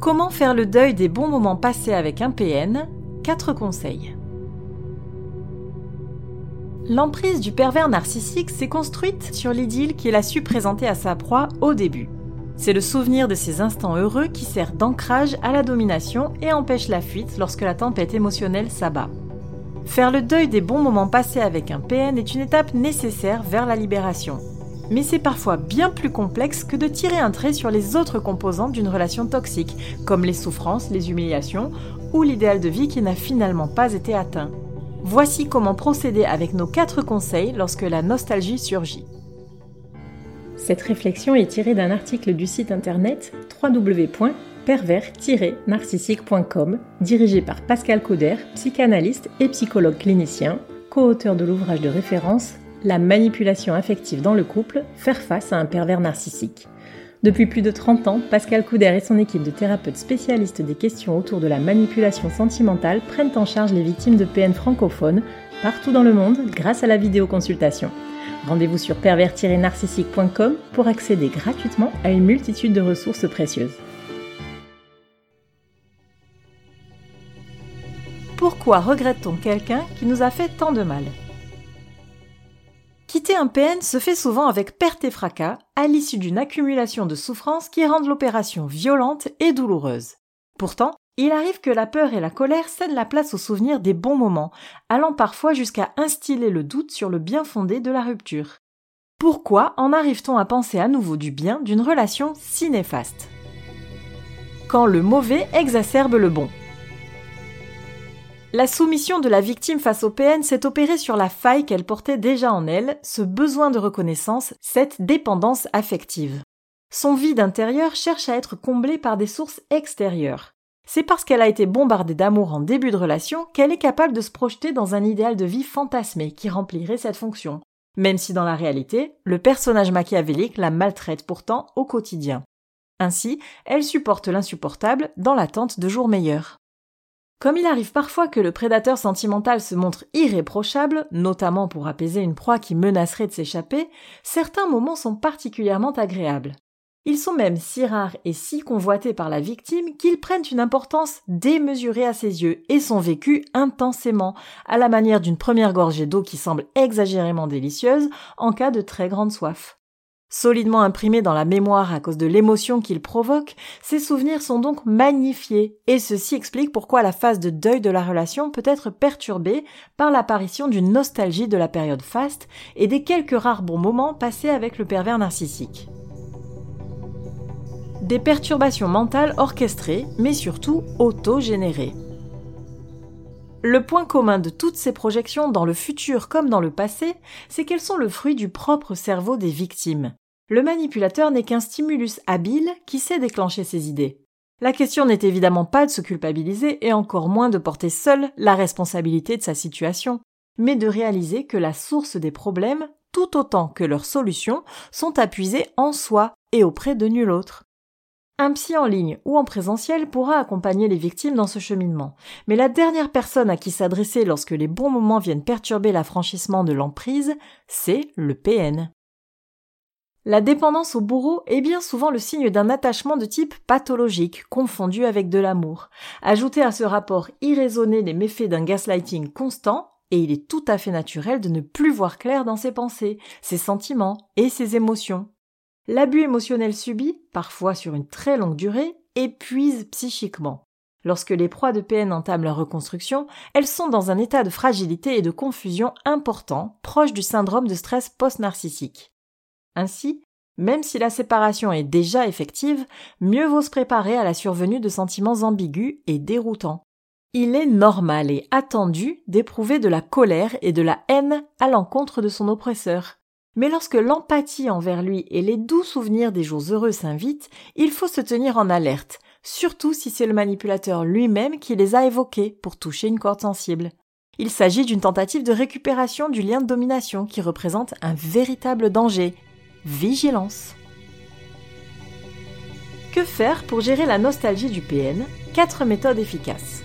Comment faire le deuil des bons moments passés avec un PN ? 4 conseils. L'emprise du pervers narcissique s'est construite sur l'idylle qu'il a su présenter à sa proie au début. C'est le souvenir de ces instants heureux qui sert d'ancrage à la domination et empêche la fuite lorsque la tempête émotionnelle s'abat. Faire le deuil des bons moments passés avec un PN est une étape nécessaire vers la libération. Mais c'est parfois bien plus complexe que de tirer un trait sur les autres composantes d'une relation toxique, comme les souffrances, les humiliations ou l'idéal de vie qui n'a finalement pas été atteint. Voici comment procéder avec nos 4 conseils lorsque la nostalgie surgit. Cette réflexion est tirée d'un article du site internet www.pervers-narcissique.com, dirigé par Pascal Coder, psychanalyste et psychologue clinicien, co-auteur de l'ouvrage de référence « La manipulation affective dans le couple, faire face à un pervers narcissique ». Depuis plus de 30 ans, Pascal Coudert et son équipe de thérapeutes spécialistes des questions autour de la manipulation sentimentale prennent en charge les victimes de PN francophones partout dans le monde grâce à la vidéoconsultation. Rendez-vous sur pervers-narcissique.com pour accéder gratuitement à une multitude de ressources précieuses. Pourquoi regrette-t-on quelqu'un qui nous a fait tant de mal ? Quitter un PN se fait souvent avec perte et fracas, à l'issue d'une accumulation de souffrances qui rendent l'opération violente et douloureuse. Pourtant, il arrive que la peur et la colère cèdent la place au souvenir des bons moments, allant parfois jusqu'à instiller le doute sur le bien fondé de la rupture. Pourquoi en arrive-t-on à penser à nouveau du bien d'une relation si néfaste ? Quand le mauvais exacerbe le bon. La soumission de la victime face au PN s'est opérée sur la faille qu'elle portait déjà en elle, ce besoin de reconnaissance, cette dépendance affective. Son vide intérieur cherche à être comblé par des sources extérieures. C'est parce qu'elle a été bombardée d'amour en début de relation qu'elle est capable de se projeter dans un idéal de vie fantasmé qui remplirait cette fonction, même si dans la réalité, le personnage machiavélique la maltraite pourtant au quotidien. Ainsi, elle supporte l'insupportable dans l'attente de jours meilleurs. Comme il arrive parfois que le prédateur sentimental se montre irréprochable, notamment pour apaiser une proie qui menacerait de s'échapper, certains moments sont particulièrement agréables. Ils sont même si rares et si convoités par la victime qu'ils prennent une importance démesurée à ses yeux et sont vécus intensément, à la manière d'une première gorgée d'eau qui semble exagérément délicieuse en cas de très grande soif. Solidement imprimés dans la mémoire à cause de l'émotion qu'ils provoquent, ces souvenirs sont donc magnifiés, et ceci explique pourquoi la phase de deuil de la relation peut être perturbée par l'apparition d'une nostalgie de la période faste et des quelques rares bons moments passés avec le pervers narcissique. Des perturbations mentales orchestrées, mais surtout auto-générées. Le point commun de toutes ces projections dans le futur comme dans le passé, c'est qu'elles sont le fruit du propre cerveau des victimes. Le manipulateur n'est qu'un stimulus habile qui sait déclencher ses idées. La question n'est évidemment pas de se culpabiliser et encore moins de porter seul la responsabilité de sa situation, mais de réaliser que la source des problèmes, tout autant que leurs solutions, sont puiser en soi et auprès de nul autre. Un psy en ligne ou en présentiel pourra accompagner les victimes dans ce cheminement. Mais la dernière personne à qui s'adresser lorsque les bons moments viennent perturber l'affranchissement de l'emprise, c'est le PN. La dépendance au bourreau est bien souvent le signe d'un attachement de type pathologique, confondu avec de l'amour. Ajoutez à ce rapport irraisonné les méfaits d'un gaslighting constant, et il est tout à fait naturel de ne plus voir clair dans ses pensées, ses sentiments et ses émotions. L'abus émotionnel subi, parfois sur une très longue durée, épuise psychiquement. Lorsque les proies de PN entament leur reconstruction, elles sont dans un état de fragilité et de confusion important, proche du syndrome de stress post-narcissique. Ainsi, même si la séparation est déjà effective, mieux vaut se préparer à la survenue de sentiments ambigus et déroutants. Il est normal et attendu d'éprouver de la colère et de la haine à l'encontre de son oppresseur. Mais lorsque l'empathie envers lui et les doux souvenirs des jours heureux s'invitent, il faut se tenir en alerte, surtout si c'est le manipulateur lui-même qui les a évoqués pour toucher une corde sensible. Il s'agit d'une tentative de récupération du lien de domination qui représente un véritable danger. Vigilance. Que faire pour gérer la nostalgie du PN ? 4 méthodes efficaces.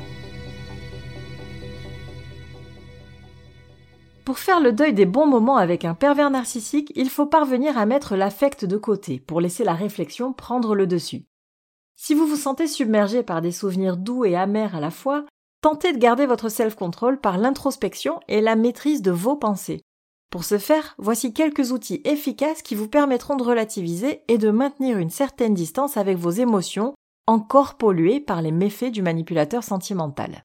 Pour faire le deuil des bons moments avec un pervers narcissique, il faut parvenir à mettre l'affect de côté pour laisser la réflexion prendre le dessus. Si vous vous sentez submergé par des souvenirs doux et amers à la fois, tentez de garder votre self-control par l'introspection et la maîtrise de vos pensées. Pour ce faire, voici quelques outils efficaces qui vous permettront de relativiser et de maintenir une certaine distance avec vos émotions, encore polluées par les méfaits du manipulateur sentimental.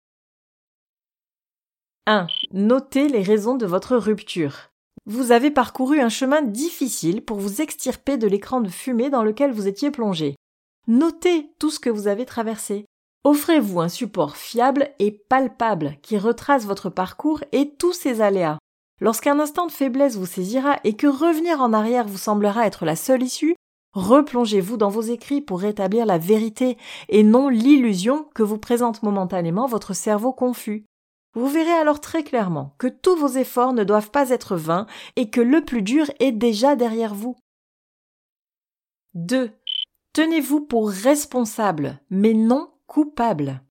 1. Notez les raisons de votre rupture. Vous avez parcouru un chemin difficile pour vous extirper de l'écran de fumée dans lequel vous étiez plongé. Notez tout ce que vous avez traversé. Offrez-vous un support fiable et palpable qui retrace votre parcours et tous ses aléas. Lorsqu'un instant de faiblesse vous saisira et que revenir en arrière vous semblera être la seule issue, replongez-vous dans vos écrits pour rétablir la vérité et non l'illusion que vous présente momentanément votre cerveau confus. Vous verrez alors très clairement que tous vos efforts ne doivent pas être vains et que le plus dur est déjà derrière vous. 2. Tenez-vous pour responsable, mais non coupable.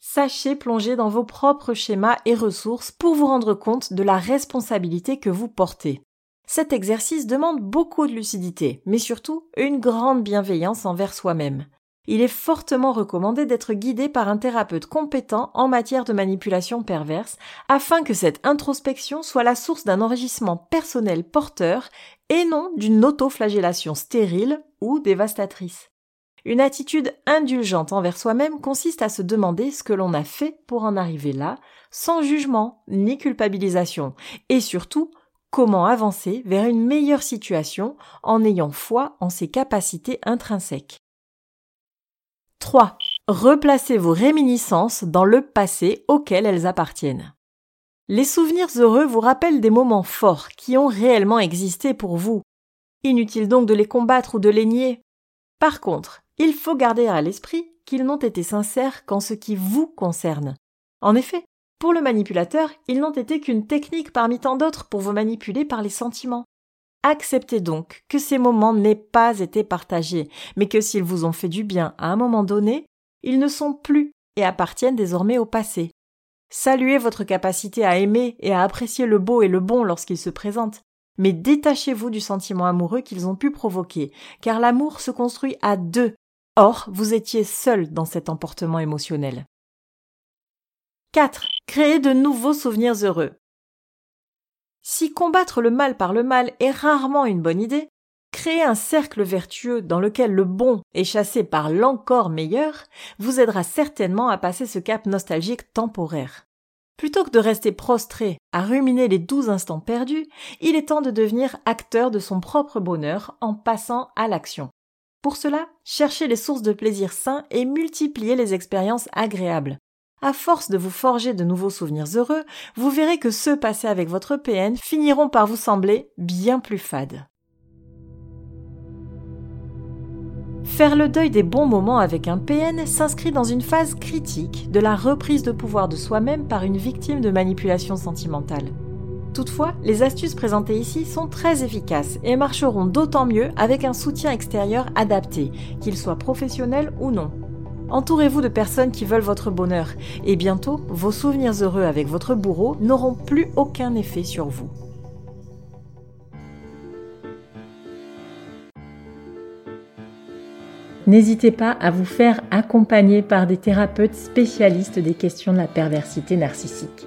Sachez plonger dans vos propres schémas et ressources pour vous rendre compte de la responsabilité que vous portez. Cet exercice demande beaucoup de lucidité, mais surtout une grande bienveillance envers soi-même. Il est fortement recommandé d'être guidé par un thérapeute compétent en matière de manipulation perverse, afin que cette introspection soit la source d'un enrichissement personnel porteur et non d'une auto-flagellation stérile ou dévastatrice. Une attitude indulgente envers soi-même consiste à se demander ce que l'on a fait pour en arriver là, sans jugement ni culpabilisation, et surtout, comment avancer vers une meilleure situation en ayant foi en ses capacités intrinsèques. 3. Replacez vos réminiscences dans le passé auquel elles appartiennent. Les souvenirs heureux vous rappellent des moments forts qui ont réellement existé pour vous. Inutile donc de les combattre ou de les nier. Par contre, il faut garder à l'esprit qu'ils n'ont été sincères qu'en ce qui vous concerne. En effet, pour le manipulateur, ils n'ont été qu'une technique parmi tant d'autres pour vous manipuler par les sentiments. Acceptez donc que ces moments n'aient pas été partagés, mais que s'ils vous ont fait du bien à un moment donné, ils ne sont plus et appartiennent désormais au passé. Saluez votre capacité à aimer et à apprécier le beau et le bon lorsqu'ils se présentent, mais détachez-vous du sentiment amoureux qu'ils ont pu provoquer, car l'amour se construit à deux. Or, vous étiez seul dans cet emportement émotionnel. 4. Créez de nouveaux souvenirs heureux. Si combattre le mal par le mal est rarement une bonne idée, créer un cercle vertueux dans lequel le bon est chassé par l'encore meilleur vous aidera certainement à passer ce cap nostalgique temporaire. Plutôt que de rester prostré à ruminer les 12 instants perdus, il est temps de devenir acteur de son propre bonheur en passant à l'action. Pour cela, cherchez les sources de plaisir sains et multipliez les expériences agréables. À force de vous forger de nouveaux souvenirs heureux, vous verrez que ceux passés avec votre PN finiront par vous sembler bien plus fades. Faire le deuil des bons moments avec un PN s'inscrit dans une phase critique de la reprise de pouvoir de soi-même par une victime de manipulation sentimentale. Toutefois, les astuces présentées ici sont très efficaces et marcheront d'autant mieux avec un soutien extérieur adapté, qu'il soit professionnel ou non. Entourez-vous de personnes qui veulent votre bonheur, et bientôt, vos souvenirs heureux avec votre bourreau n'auront plus aucun effet sur vous. N'hésitez pas à vous faire accompagner par des thérapeutes spécialistes des questions de la perversité narcissique.